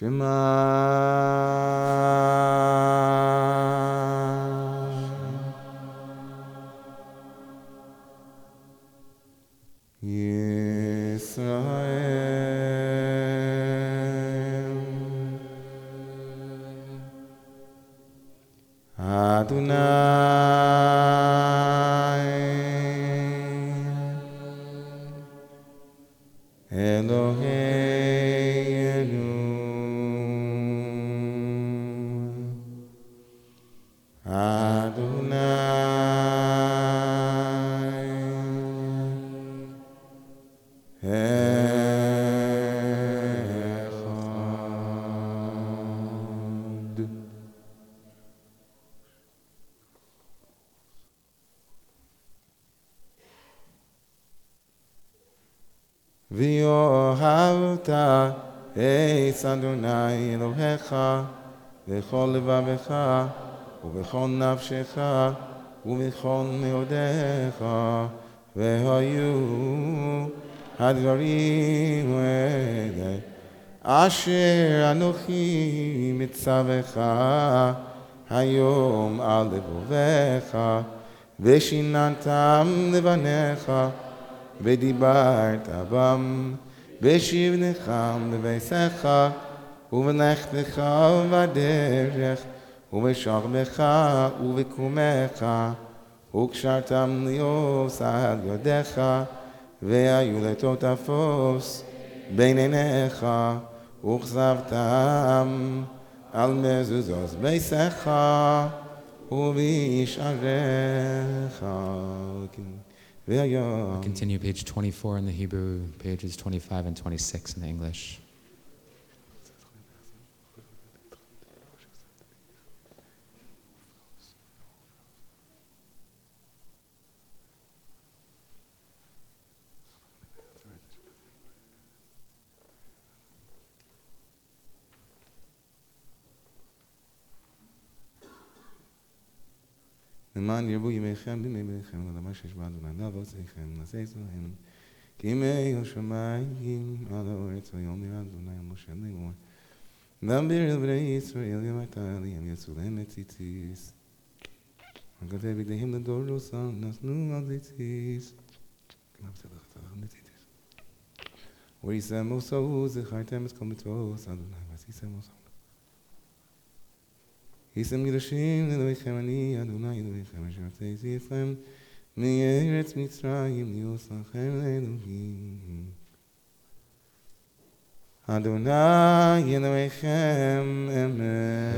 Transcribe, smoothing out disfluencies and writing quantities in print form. Sh'ma. Yisrael, Adonai, Elohim, Adonai, Echad. V'yohavta es Adonai Elohecha v'chol levavecha ובכל נפשך ובכל מאודך, והיו הדברים האלה אשר אנוכי מצווך היום על לבבך, ושיננתם לבניך ודיברת בם בשבתך בביתך ובלכתך בדרך ובשוכבך ובקומך, וקשרתם ליאוס על ידיך, והיו לתותפוס בין עיניך, וכזבתם על מזוזות ביתך ובשעריך. Continue page 24 in the Hebrew, pages 25 and 26 in the English. למען ירבו ימיכם בימי בניכם, ולמה שיש באדוני נעבוד צריכם, נעשה צוהם, כי ימי השמיים על הארץ, ויאמר אדוני אל משה לאמור, דבר אל בני ישראל, ואמרת אליהם, יצאו להם את ציציס, וכתב ידיהם לדור רוסם, נשנו על ציציס. ויישא מוסה וזכרתם את כל מצוות אדוני, ויישא מוסה. ישם קדושים לאלוהיכם, אני אדוני אלוהיכם, אשר הוצאתי אתכם מארץ מצרים, להיות לכם לאלוהים. אדוני אלוהיכם אמת.